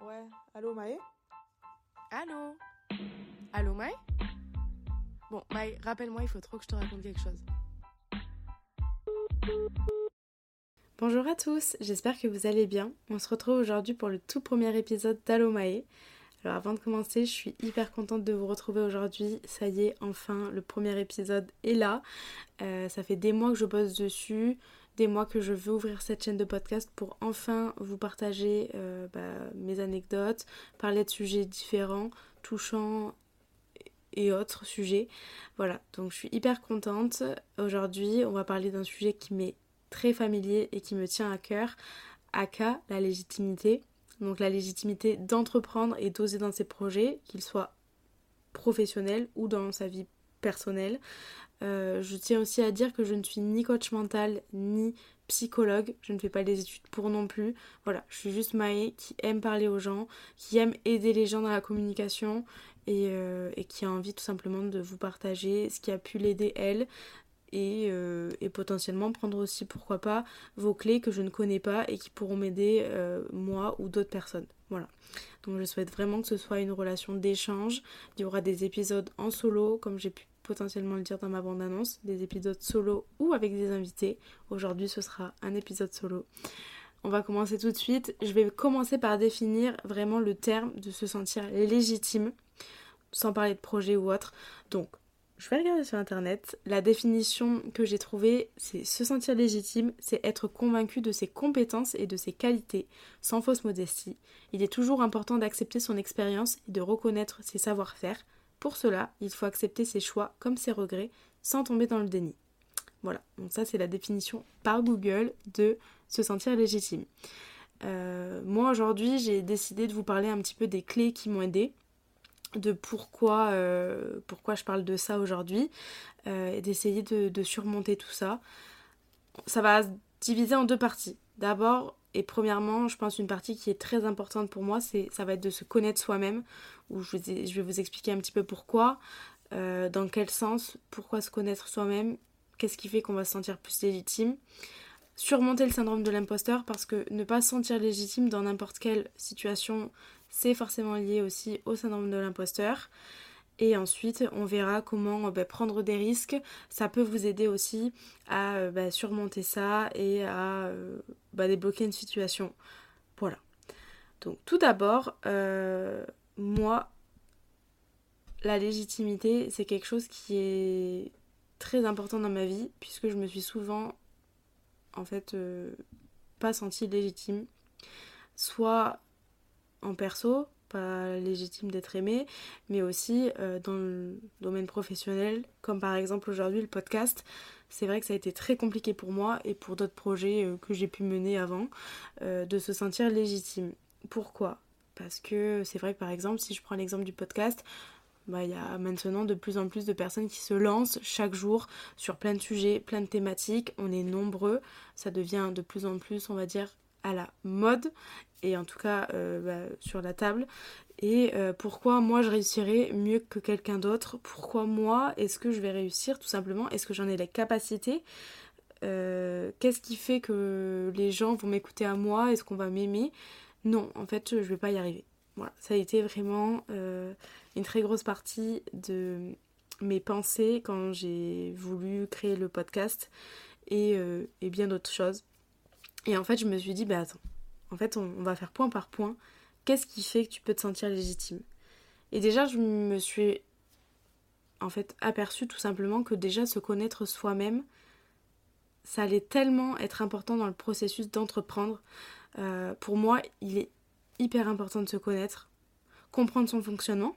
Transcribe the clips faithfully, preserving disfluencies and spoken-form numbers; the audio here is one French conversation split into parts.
Ouais, allô Maë? Allô? Allô Maë? Bon Maë, rappelle-moi, il faut trop que je te raconte quelque chose. Bonjour à tous, j'espère que vous allez bien. On se retrouve aujourd'hui pour le tout premier épisode d'Allô Maë. Alors avant de commencer, je suis hyper contente de vous retrouver aujourd'hui. Ça y est, enfin, le premier épisode est là. Euh, ça fait des mois que je bosse dessus. Des mois que je veux ouvrir cette chaîne de podcast pour enfin vous partager euh, bah, mes anecdotes, parler de sujets différents, touchants et autres sujets. Voilà, donc je suis hyper contente. Aujourd'hui, on va parler d'un sujet qui m'est très familier et qui me tient à cœur, aka la légitimité. Donc la légitimité d'entreprendre et d'oser dans ses projets, qu'ils soient professionnels ou dans sa vie personnelle. Euh, je tiens aussi à dire que je ne suis ni coach mental ni psychologue, je ne fais pas des études pour non plus, voilà, je suis juste Maë qui aime parler aux gens, qui aime aider les gens dans la communication et, euh, et qui a envie tout simplement de vous partager ce qui a pu l'aider elle et, euh, et potentiellement prendre aussi, pourquoi pas, vos clés que je ne connais pas et qui pourront m'aider euh, moi ou d'autres personnes. Voilà, donc je souhaite vraiment que ce soit une relation d'échange. Il y aura des épisodes en solo, comme j'ai pu potentiellement le dire dans ma bande-annonce, des épisodes solo ou avec des invités. Aujourd'hui, ce sera un épisode solo. On va commencer tout de suite. Je vais commencer par définir vraiment le terme de se sentir légitime, sans parler de projet ou autre. Donc, je vais regarder sur internet. La définition que j'ai trouvée, c'est se sentir légitime, c'est être convaincu de ses compétences et de ses qualités, sans fausse modestie. Il est toujours important d'accepter son expérience et de reconnaître ses savoir-faire. Pour cela, il faut accepter ses choix comme ses regrets, sans tomber dans le déni. Voilà, donc ça c'est la définition par Google de se sentir légitime. Euh, moi aujourd'hui, j'ai décidé de vous parler un petit peu des clés qui m'ont aidée, de pourquoi, euh, pourquoi je parle de ça aujourd'hui, euh, et d'essayer de, de surmonter tout ça. Ça va se diviser en deux parties. D'abord et premièrement, je pense une partie qui est très importante pour moi, c'est, ça va être de se connaître soi-même, où je, vous ai, je vais vous expliquer un petit peu pourquoi, euh, dans quel sens, pourquoi se connaître soi-même, qu'est-ce qui fait qu'on va se sentir plus légitime. Surmonter le syndrome de l'imposteur, parce que ne pas se sentir légitime dans n'importe quelle situation, c'est forcément lié aussi au syndrome de l'imposteur. Et ensuite, on verra comment bah, prendre des risques. Ça peut vous aider aussi à bah, surmonter ça et à bah, débloquer une situation. Voilà. Donc tout d'abord, euh, moi, la légitimité, c'est quelque chose qui est très important dans ma vie, puisque je me suis souvent, en fait, euh, pas sentie légitime. Soit en perso, pas légitime d'être aimée, mais aussi euh, dans le domaine professionnel, comme par exemple aujourd'hui le podcast. C'est vrai que ça a été très compliqué pour moi et pour d'autres projets euh, que j'ai pu mener avant, euh, de se sentir légitime. Pourquoi ? Parce que c'est vrai que par exemple, si je prends l'exemple du podcast, bah, y a maintenant de plus en plus de personnes qui se lancent chaque jour sur plein de sujets, plein de thématiques, on est nombreux, ça devient de plus en plus, on va dire, à la mode, et en tout cas euh, bah, sur la table. Et euh, pourquoi moi je réussirais mieux que quelqu'un d'autre? Pourquoi moi est-ce que je vais réussir, tout simplement? Est-ce que j'en ai les capacités? euh, Qu'est-ce qui fait que les gens vont m'écouter à moi? Est-ce qu'on va m'aimer? Non, en fait, je vais pas y arriver. Voilà, ça a été vraiment euh, une très grosse partie de mes pensées quand j'ai voulu créer le podcast et, euh, et bien d'autres choses. Et en fait, je me suis dit, bah attends, en fait, on, on va faire point par point. Qu'est-ce qui fait que tu peux te sentir légitime? Et déjà, je me suis en fait aperçue tout simplement que déjà se connaître soi-même, ça allait tellement être important dans le processus d'entreprendre. Euh, pour moi, il est hyper important de se connaître, comprendre son fonctionnement,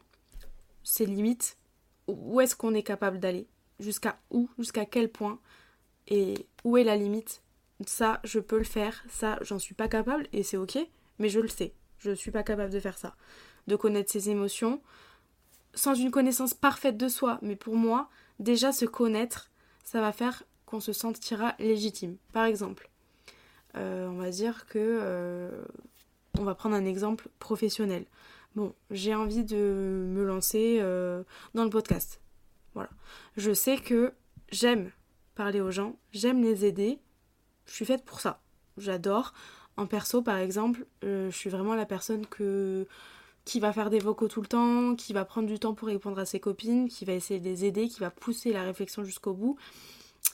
ses limites, où est-ce qu'on est capable d'aller, jusqu'à où, jusqu'à quel point, et où est la limite. Ça, je peux le faire, ça, j'en suis pas capable, et c'est ok, mais je le sais, je suis pas capable de faire ça. De connaître ses émotions, sans une connaissance parfaite de soi, mais pour moi, déjà se connaître, ça va faire qu'on se sentira légitime. Par exemple, euh, on va dire que... Euh, on va prendre un exemple professionnel. Bon, j'ai envie de me lancer euh, dans le podcast. Voilà. Je sais que j'aime parler aux gens, j'aime les aider, je suis faite pour ça. j'adore. En perso, par exemple, euh, je suis vraiment la personne que... qui va faire des vocaux tout le temps, qui va prendre du temps pour répondre à ses copines, qui va essayer de les aider, qui va pousser la réflexion jusqu'au bout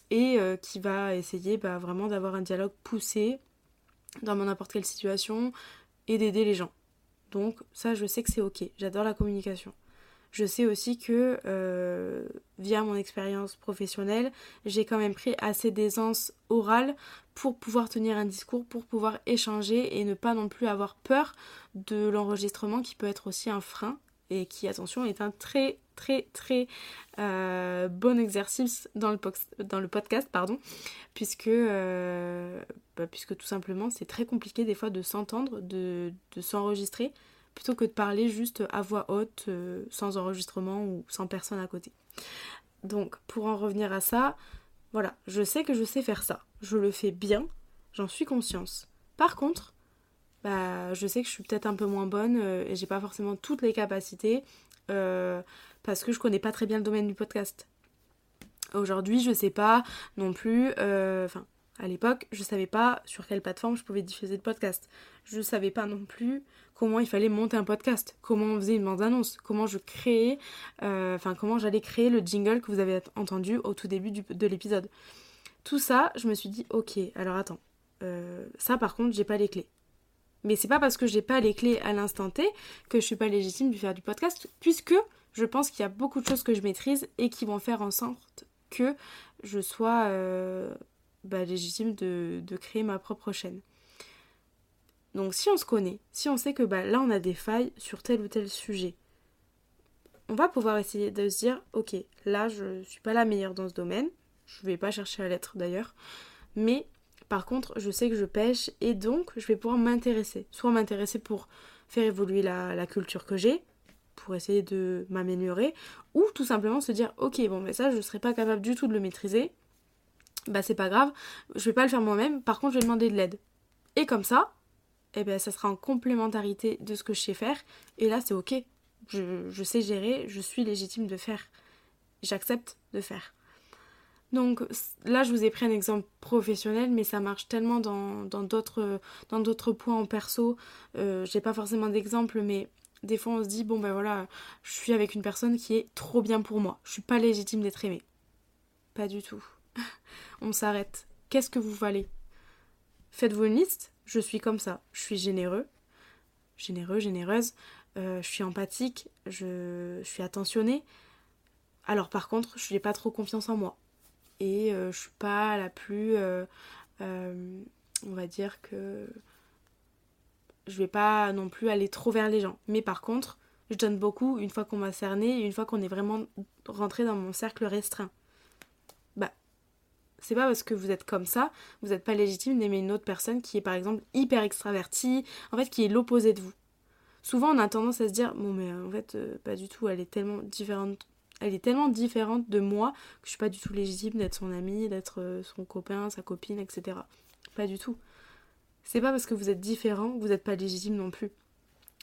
et euh, qui va essayer bah, vraiment d'avoir un dialogue poussé dans n'importe quelle situation et d'aider les gens. Donc ça, je sais que c'est ok, j'adore la communication. Je sais aussi que euh, via mon expérience professionnelle, j'ai quand même pris assez d'aisance orale pour pouvoir tenir un discours, pour pouvoir échanger et ne pas non plus avoir peur de l'enregistrement qui peut être aussi un frein et qui, attention, est un très très très euh, bon exercice dans le, po- dans le podcast, pardon, puisque, euh, bah, puisque tout simplement c'est très compliqué des fois de s'entendre, de, de s'enregistrer, plutôt que de parler juste à voix haute, euh, sans enregistrement ou sans personne à côté. Donc, pour en revenir à ça, voilà, je sais que je sais faire ça. Je le fais bien, j'en suis consciente. Par contre, bah, je sais que je suis peut-être un peu moins bonne euh, et j'ai pas forcément toutes les capacités euh, parce que je connais pas très bien le domaine du podcast. Aujourd'hui, je sais pas non plus... Enfin... Euh, À l'époque, je savais pas sur quelle plateforme je pouvais diffuser le podcast. Je savais pas non plus comment il fallait monter un podcast, comment on faisait une bande-annonce, comment je créais, euh, enfin comment j'allais créer le jingle que vous avez entendu au tout début du, de l'épisode. Tout ça, je me suis dit, ok, alors attends, euh, ça par contre, j'ai pas les clés. Mais c'est pas parce que j'ai pas les clés à l'instant T que je suis pas légitime de faire du podcast, puisque je pense qu'il y a beaucoup de choses que je maîtrise et qui vont faire en sorte que je sois... Euh, Bah, légitime de, de créer ma propre chaîne. Donc si on se connaît, si on sait que bah, là on a des failles sur tel ou tel sujet, on va pouvoir essayer de se dire ok, là je suis pas la meilleure dans ce domaine, je vais pas chercher à l'être d'ailleurs, mais par contre je sais que je pêche et donc je vais pouvoir m'intéresser. Soit m'intéresser pour faire évoluer la, la culture que j'ai, pour essayer de m'améliorer, ou tout simplement se dire ok, bon mais ça je serais pas capable du tout de le maîtriser, bah c'est pas grave, je vais pas le faire moi-même, par contre je vais demander de l'aide. Et comme ça, eh ben, ça sera en complémentarité de ce que je sais faire, et là c'est ok, je, je sais gérer, je suis légitime de faire, j'accepte de faire. Donc là je vous ai pris un exemple professionnel, mais ça marche tellement dans, dans, d'autres, dans d'autres points en perso, euh, j'ai pas forcément d'exemple, mais... Des fois on se dit, bon ben voilà, je suis avec une personne qui est trop bien pour moi, je suis pas légitime d'être aimée. Pas du tout. On s'arrête. Qu'est-ce que vous valez ? Faites-vous une liste. Je suis comme ça. Je suis généreux, généreux, généreuse. Euh, je suis empathique. Je, je suis attentionnée. Alors par contre, je n'ai pas trop confiance en moi. Et euh, je suis pas la plus... Euh, euh, on va dire que... Je vais pas non plus aller trop vers les gens. Mais par contre, je donne beaucoup une fois qu'on m'a cernée et une fois qu'on est vraiment rentré dans mon cercle restreint. C'est pas parce que vous êtes comme ça, vous n'êtes pas légitime d'aimer une autre personne qui est par exemple hyper extravertie, en fait qui est l'opposé de vous. Souvent on a tendance à se dire, bon mais en fait euh, pas du tout, elle est tellement différente, elle est tellement différente de moi que je suis pas du tout légitime d'être son amie, d'être euh, son copain, sa copine, et cetera. Pas du tout. C'est pas parce que vous êtes différent que vous n'êtes pas légitime non plus.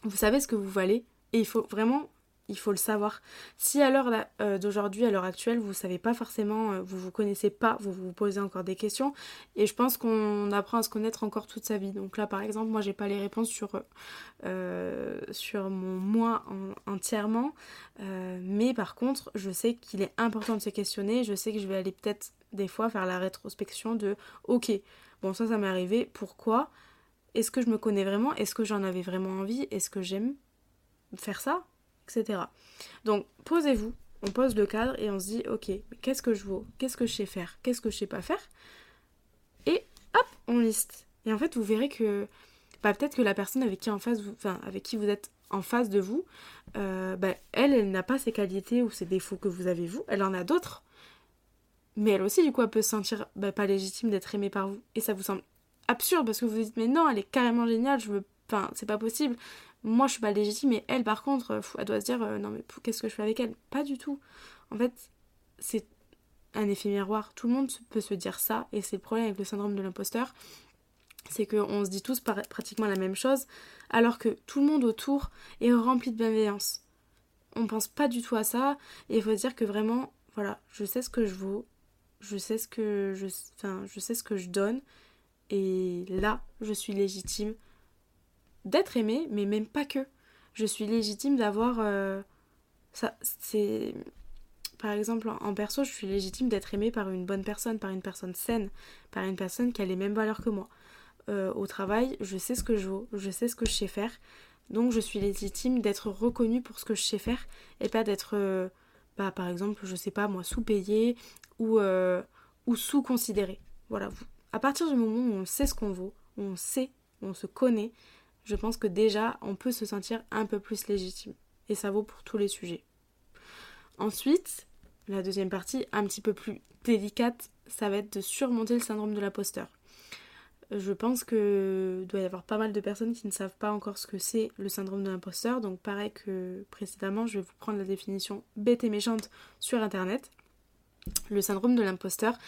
Vous savez ce que vous valez et il faut vraiment... Il faut le savoir. Si à l'heure euh, d'aujourd'hui, à l'heure actuelle, vous ne savez pas forcément, euh, vous ne vous connaissez pas, vous vous posez encore des questions, et je pense qu'on apprend à se connaître encore toute sa vie. Donc là, par exemple, moi, j'ai pas les réponses sur, euh, sur mon moi en, entièrement, euh, mais par contre, je sais qu'il est important de se questionner, je sais que je vais aller peut-être des fois faire la rétrospection de « Ok, bon ça, ça m'est arrivé, pourquoi ? Est-ce que je me connais vraiment ? Est-ce que j'en avais vraiment envie ? Est-ce que j'aime faire ça ?» et cetera. Donc posez-vous, on pose le cadre et on se dit ok, mais qu'est-ce que je vaux, qu'est-ce que je sais faire, qu'est-ce que je sais pas faire, et hop, on liste. Et en fait vous verrez que bah, peut-être que la personne avec qui en face, vous, enfin avec qui vous êtes en face de vous, euh, bah, elle, elle n'a pas ces qualités ou ces défauts que vous avez vous, elle en a d'autres, mais elle aussi du coup elle peut se sentir bah, pas légitime d'être aimée par vous, et ça vous semble absurde parce que vous vous dites mais non, elle est carrément géniale, je veux, enfin c'est pas possible. Moi, je suis pas légitime, mais elle, par contre, elle doit se dire euh, « Non, mais qu'est-ce que je fais avec elle ?» Pas du tout. En fait, c'est un effet miroir. Tout le monde peut se dire ça, et c'est le problème avec le syndrome de l'imposteur. C'est qu'on se dit tous par- pratiquement la même chose, alors que tout le monde autour est rempli de bienveillance. On pense pas du tout à ça, et il faut se dire que vraiment, voilà, je sais ce que je vaux, je sais ce que je, enfin, je sais ce que je donne, Et là, je suis légitime d'être aimée, mais même pas que. Je suis légitime d'avoir... Euh, ça, c'est... Par exemple, en perso, je suis légitime d'être aimée par une bonne personne, par une personne saine, par une personne qui a les mêmes valeurs que moi. Euh, au travail, je sais ce que je vaux, je sais ce que je sais faire, donc je suis légitime d'être reconnue pour ce que je sais faire et pas d'être, euh, bah, par exemple, je sais pas moi, sous-payée ou, euh, ou sous-considérée. Voilà. À partir du moment où on sait ce qu'on vaut, on sait, on se connaît, je pense que déjà, on peut se sentir un peu plus légitime. Et ça vaut pour tous les sujets. Ensuite... La deuxième partie, un petit peu plus délicate, ça va être de surmonter le syndrome de l'imposteur. Je pense qu'il doit y avoir pas mal de personnes qui ne savent pas encore ce que c'est le syndrome de l'imposteur. Donc pareil que précédemment, je vais vous prendre la définition bête et méchante sur internet. Le syndrome de l'imposteur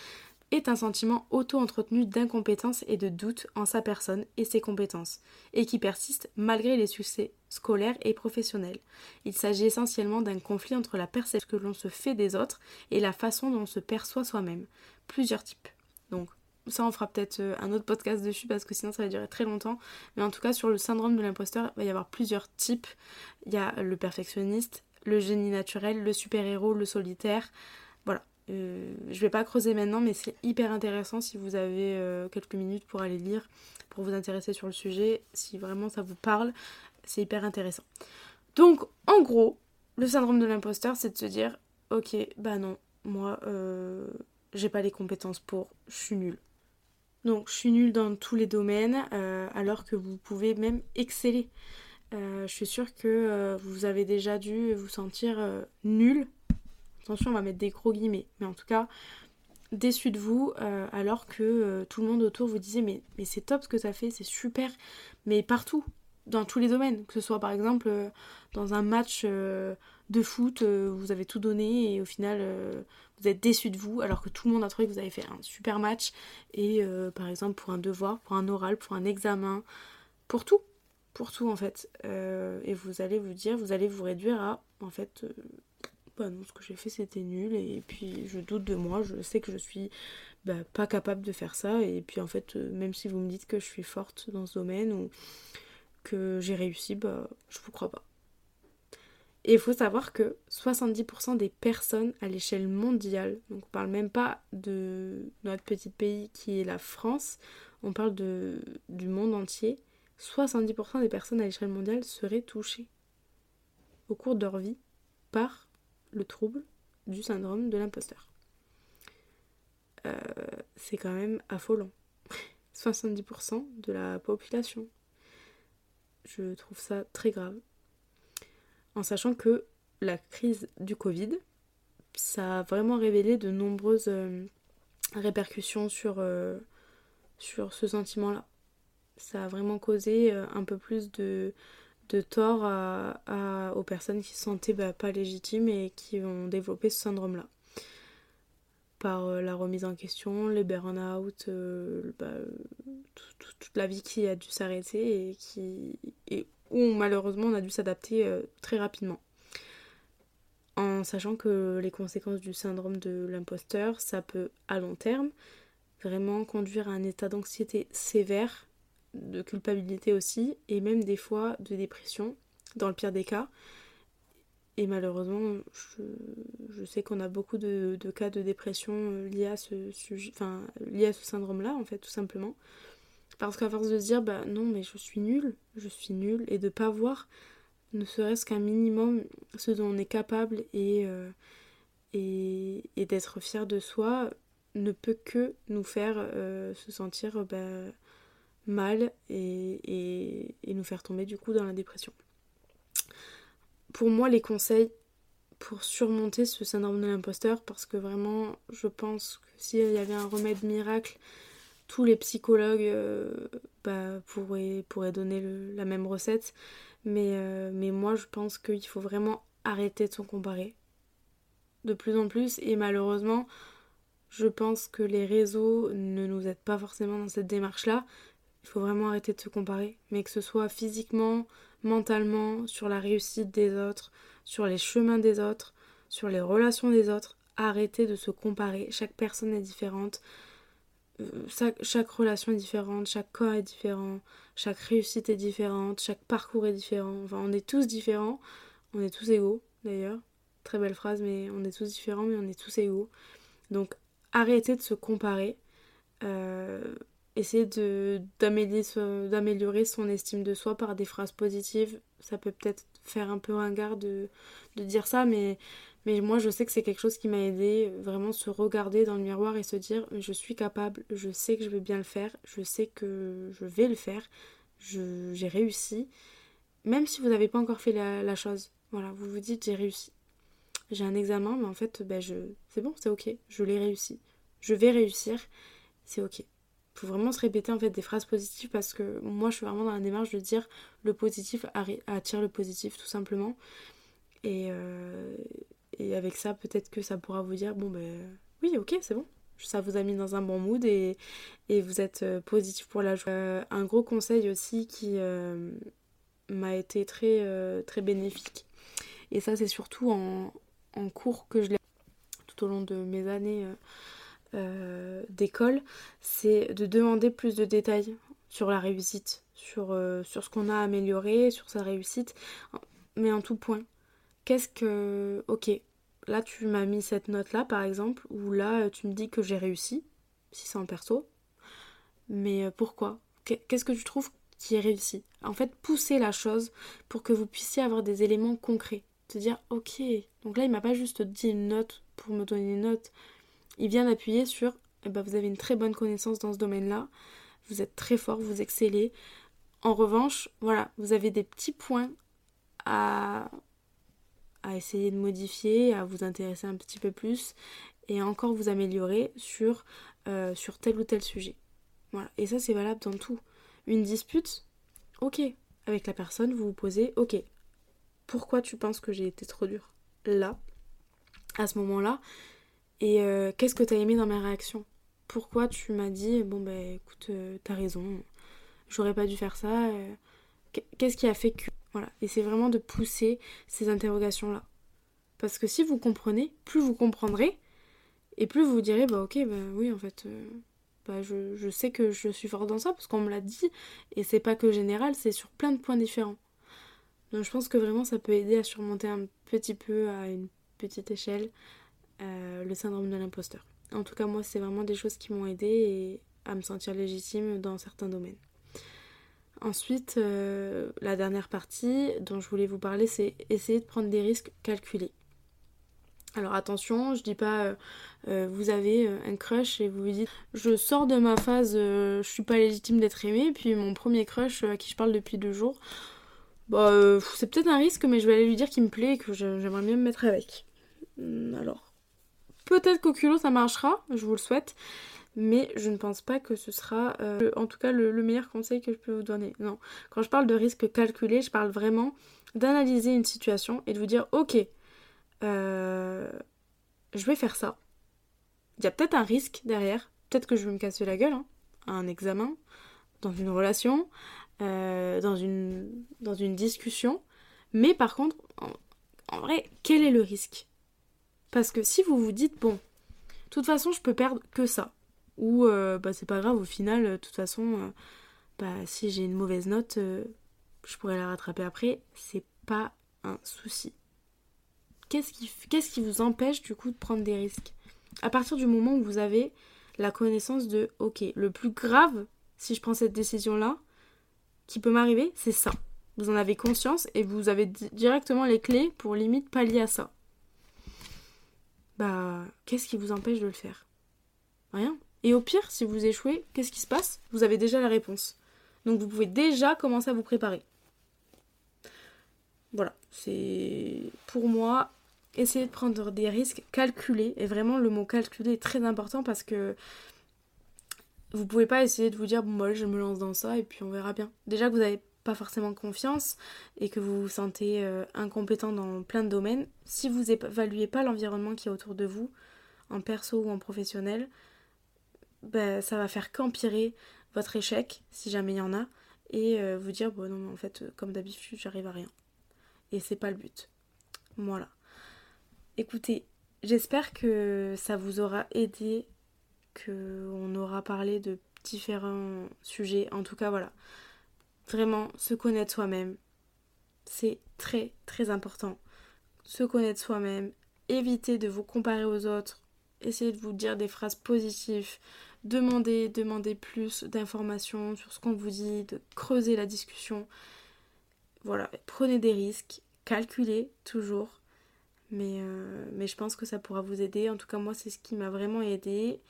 est un sentiment auto-entretenu d'incompétence et de doute en sa personne et ses compétences, et qui persiste malgré les succès scolaires et professionnels. Il s'agit essentiellement d'un conflit entre la perception que l'on se fait des autres et la façon dont on se perçoit soi-même. Plusieurs types. Donc ça, on fera peut-être un autre podcast dessus parce que sinon ça va durer très longtemps. Mais en tout cas, sur le syndrome de l'imposteur, il va y avoir plusieurs types. Il y a le perfectionniste, le génie naturel, le super-héros, le solitaire... Euh, je vais pas creuser maintenant, mais c'est hyper intéressant si vous avez euh, quelques minutes pour aller lire, pour vous intéresser sur le sujet, si vraiment ça vous parle, c'est hyper intéressant. Donc en gros, le syndrome de l'imposteur, c'est de se dire ok, bah non, moi euh, j'ai pas les compétences pour, je suis nulle. Donc je suis nulle dans tous les domaines, euh, alors que vous pouvez même exceller. Euh, je suis sûre que euh, vous avez déjà dû vous sentir euh, nulle. Attention, on va mettre des gros guillemets, mais en tout cas, déçu de vous, euh, alors que euh, tout le monde autour vous disait mais, mais c'est top ce que t'as fait, c'est super, mais partout, dans tous les domaines, que ce soit par exemple euh, dans un match euh, de foot, euh, vous avez tout donné et au final, euh, vous êtes déçu de vous, alors que tout le monde a trouvé que vous avez fait un super match, et euh, par exemple pour un devoir, pour un oral, pour un examen, pour tout, pour tout en fait, euh, et vous allez vous dire, vous allez vous réduire à, en fait... Euh, bah non, ce que j'ai fait c'était nul et puis je doute de moi, je sais que je suis bah, pas capable de faire ça et puis en fait même si vous me dites que je suis forte dans ce domaine ou que j'ai réussi, bah je vous crois pas. Et il faut savoir que soixante-dix pour cent des personnes à l'échelle mondiale, donc on parle même pas de notre petit pays qui est la France, on parle de, du monde entier, soixante-dix pour cent des personnes à l'échelle mondiale seraient touchées au cours de leur vie par le trouble du syndrome de l'imposteur. Euh, c'est quand même affolant. soixante-dix pour cent de la population. Je trouve ça très grave. En sachant que la crise du Covid, ça a vraiment révélé de nombreuses euh, répercussions sur, euh, sur ce sentiment-là. Ça a vraiment causé euh, un peu plus de... de tort à, à, aux personnes qui se sentaient bah, pas légitimes et qui ont développé ce syndrome-là. Par euh, la remise en question, les burn-out, euh, bah, toute la vie qui a dû s'arrêter et, qui, et où malheureusement on a dû s'adapter euh, très rapidement. En sachant que les conséquences du syndrome de l'imposteur, ça peut à long terme vraiment conduire à un état d'anxiété sévère, de culpabilité aussi, et même des fois de dépression, dans le pire des cas. Et malheureusement, je, je sais qu'on a beaucoup de, de cas de dépression liés à ce sujet, enfin liés à ce syndrome-là, en fait, tout simplement. Parce qu'à force de se dire, bah non, mais je suis nulle, je suis nulle, et de pas voir, ne serait-ce qu'un minimum, ce dont on est capable, et, euh, et, et d'être fier de soi, ne peut que nous faire euh, se sentir... Bah, mal et, et, et nous faire tomber du coup dans la dépression. Pour moi, les conseils pour surmonter ce syndrome de l'imposteur, parce que vraiment je pense que s'il y avait un remède miracle, tous les psychologues euh, bah, pourraient, pourraient donner le, la même recette, mais, euh, mais moi je pense qu'il faut vraiment arrêter de se comparer de plus en plus, et malheureusement je pense que les réseaux ne nous aident pas forcément dans cette démarche-là. Il faut vraiment arrêter de se comparer, mais que ce soit physiquement, mentalement, sur la réussite des autres, sur les chemins des autres, sur les relations des autres, arrêtez de se comparer. Chaque personne est différente. ça, chaque relation est différente, chaque corps est différent, chaque réussite est différente, chaque parcours est différent. Enfin, on est tous différents, on est tous égaux d'ailleurs. Très belle phrase, mais on est tous différents, mais on est tous égaux. Donc, arrêtez de se comparer. Euh, essayez de, d'améliorer, son, d'améliorer son estime de soi par des phrases positives. Ça peut peut-être faire un peu ringard de, de dire ça, mais, mais moi, je sais que c'est quelque chose qui m'a aidé vraiment se regarder dans le miroir et se dire « Je suis capable, je sais que je vais bien le faire, je sais que je vais le faire, je, j'ai réussi. » Même si vous n'avez pas encore fait la, la chose, voilà, vous vous dites « J'ai réussi. J'ai un examen, mais en fait, ben je, c'est bon, c'est ok, je l'ai réussi. Je vais réussir. » C'est ok. Il faut vraiment se répéter en fait des phrases positives parce que moi je suis vraiment dans la démarche de dire le positif attire le positif tout simplement. Et, euh, et avec ça peut-être que ça pourra vous dire bon ben oui ok c'est bon. Ça vous a mis dans un bon mood et, et vous êtes positif pour la journée. Euh, un gros conseil aussi qui euh, m'a été très, euh, très bénéfique. Et ça c'est surtout en, en cours que je l'ai tout au long de mes années. Euh, Euh, d'école, c'est de demander plus de détails sur la réussite, sur, euh, sur ce qu'on a amélioré, sur sa réussite, mais en tout point. Qu'est-ce que... Ok, là tu m'as mis cette note-là par exemple, ou là tu me dis que j'ai réussi, si c'est en perso, mais pourquoi ? Qu'est-ce que tu trouves qui est réussi ? En fait, pousser la chose pour que vous puissiez avoir des éléments concrets, te dire ok, donc là il m'a pas juste dit une note pour me donner une note, il vient d'appuyer sur eh ben, vous avez une très bonne connaissance dans ce domaine-là, vous êtes très fort, vous excellez. En revanche, voilà, vous avez des petits points à, à essayer de modifier, à vous intéresser un petit peu plus et à encore vous améliorer sur, euh, sur tel ou tel sujet. Voilà. Et ça, c'est valable dans tout. Une dispute, ok. Avec la personne, vous vous posez, ok. Pourquoi tu penses que j'ai été trop dure là, à ce moment-là ? Et euh, qu'est-ce que t'as aimé dans ma réaction ? Pourquoi tu m'as dit, bon bah écoute, euh, t'as raison, j'aurais pas dû faire ça, euh, qu'est-ce qui a fait que... Voilà, et c'est vraiment de pousser ces interrogations-là. Parce que si vous comprenez, plus vous comprendrez, et plus vous vous direz, bah ok, bah oui en fait, euh, bah je, je sais que je suis forte dans ça, parce qu'on me l'a dit, et c'est pas que général, c'est sur plein de points différents. Donc je pense que vraiment ça peut aider à surmonter un petit peu, à une petite échelle, Euh, le syndrome de l'imposteur. En tout cas moi c'est vraiment des choses qui m'ont aidée et à me sentir légitime dans certains domaines. Ensuite euh, la dernière partie dont je voulais vous parler c'est essayer de prendre des risques calculés. Alors attention, je dis pas euh, euh, vous avez un crush et vous vous dites je sors de ma phase euh, je suis pas légitime d'être aimée puis mon premier crush euh, à qui je parle depuis deux jours bah euh, c'est peut-être un risque mais je vais aller lui dire qu'il me plaît et que je, j'aimerais bien me mettre avec. Alors peut-être qu'au culot ça marchera, je vous le souhaite, mais je ne pense pas que ce sera euh, le, en tout cas le, le meilleur conseil que je peux vous donner. Non, quand je parle de risque calculé, je parle vraiment d'analyser une situation et de vous dire ok, euh, je vais faire ça. Il y a peut-être un risque derrière, peut-être que je vais me casser la gueule, hein, à un examen, dans une relation, euh, dans, une, dans une discussion, mais par contre, en, en vrai, quel est le risque ? Parce que si vous vous dites, bon, de toute façon, je peux perdre que ça. Ou, euh, bah, c'est pas grave, au final, de euh, toute façon, euh, bah, si j'ai une mauvaise note, euh, je pourrais la rattraper après. C'est pas un souci. Qu'est-ce qui, qu'est-ce qui vous empêche, du coup, de prendre des risques ? À partir du moment où vous avez la connaissance de, ok, le plus grave, si je prends cette décision-là, qui peut m'arriver, c'est ça. Vous en avez conscience et vous avez d- directement les clés pour limite pallier à ça. Bah, qu'est-ce qui vous empêche de le faire ? Rien. Et au pire, si vous échouez, qu'est-ce qui se passe ? Vous avez déjà la réponse. Donc vous pouvez déjà commencer à vous préparer. Voilà, c'est pour moi, essayer de prendre des risques calculés. Et vraiment, le mot calculé est très important parce que vous pouvez pas essayer de vous dire, bon, bah, je me lance dans ça et puis on verra bien. Déjà que vous n'avez pas forcément confiance et que vous vous sentez euh, incompétent dans plein de domaines, si vous évaluez pas l'environnement qui est autour de vous, en perso ou en professionnel, bah, ça va faire qu'empirer votre échec, si jamais il y en a, et euh, vous dire, bon non, en fait, comme d'habitude, j'arrive à rien. Et c'est pas le but. Voilà. Écoutez, j'espère que ça vous aura aidé qu'on aura parlé de différents sujets. En tout cas, voilà. Vraiment, se connaître soi-même, c'est très très important. Se connaître soi-même, éviter de vous comparer aux autres, essayez de vous dire des phrases positives, demandez, demandez plus d'informations sur ce qu'on vous dit, de creuser la discussion. Voilà, prenez des risques, calculez toujours, mais, euh, mais je pense que ça pourra vous aider. En tout cas, moi, c'est ce qui m'a vraiment aidée.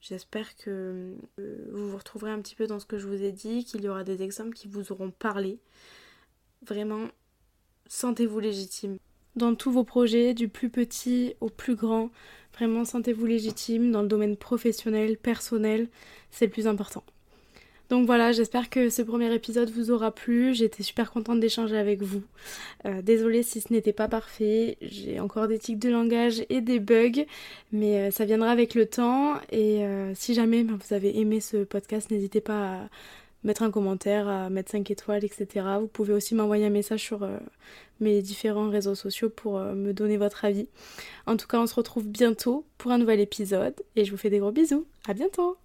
J'espère que vous vous retrouverez un petit peu dans ce que je vous ai dit, qu'il y aura des exemples qui vous auront parlé. Vraiment, sentez-vous légitime. Dans tous vos projets, du plus petit au plus grand, vraiment sentez-vous légitime dans le domaine professionnel, personnel, c'est le plus important. Donc voilà, j'espère que ce premier épisode vous aura plu, j'étais super contente d'échanger avec vous. Euh, désolée si ce n'était pas parfait, j'ai encore des tics de langage et des bugs, mais ça viendra avec le temps. Et euh, si jamais ben, vous avez aimé ce podcast, n'hésitez pas à mettre un commentaire, à mettre cinq étoiles, et cetera. Vous pouvez aussi m'envoyer un message sur euh, mes différents réseaux sociaux pour euh, me donner votre avis. En tout cas, on se retrouve bientôt pour un nouvel épisode et je vous fais des gros bisous. À bientôt!